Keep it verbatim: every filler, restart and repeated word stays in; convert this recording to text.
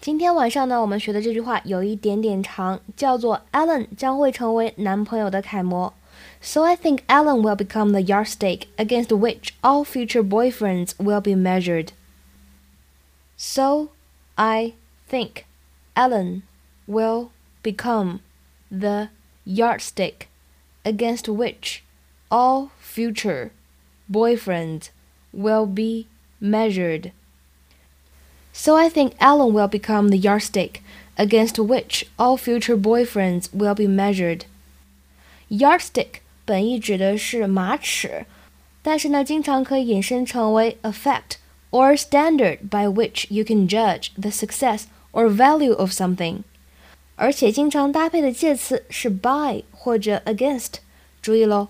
今天晚上呢，我们学的这句话有一点点长，叫做 Alan 将会成为男朋友的楷模。So I think Alan will become the yardstick against which all future boyfriends will be measured. So I think Alan will become the yardstick against which all future boyfriends will be measured.So I think Alan will become the yardstick against which all future boyfriends will be measured. Yardstick 本意指的是马尺，但是呢，经常可以引申成为 a fact or standard by which you can judge the success or value of something. 而且经常搭配的介词是 by 或者 against， 注意咯。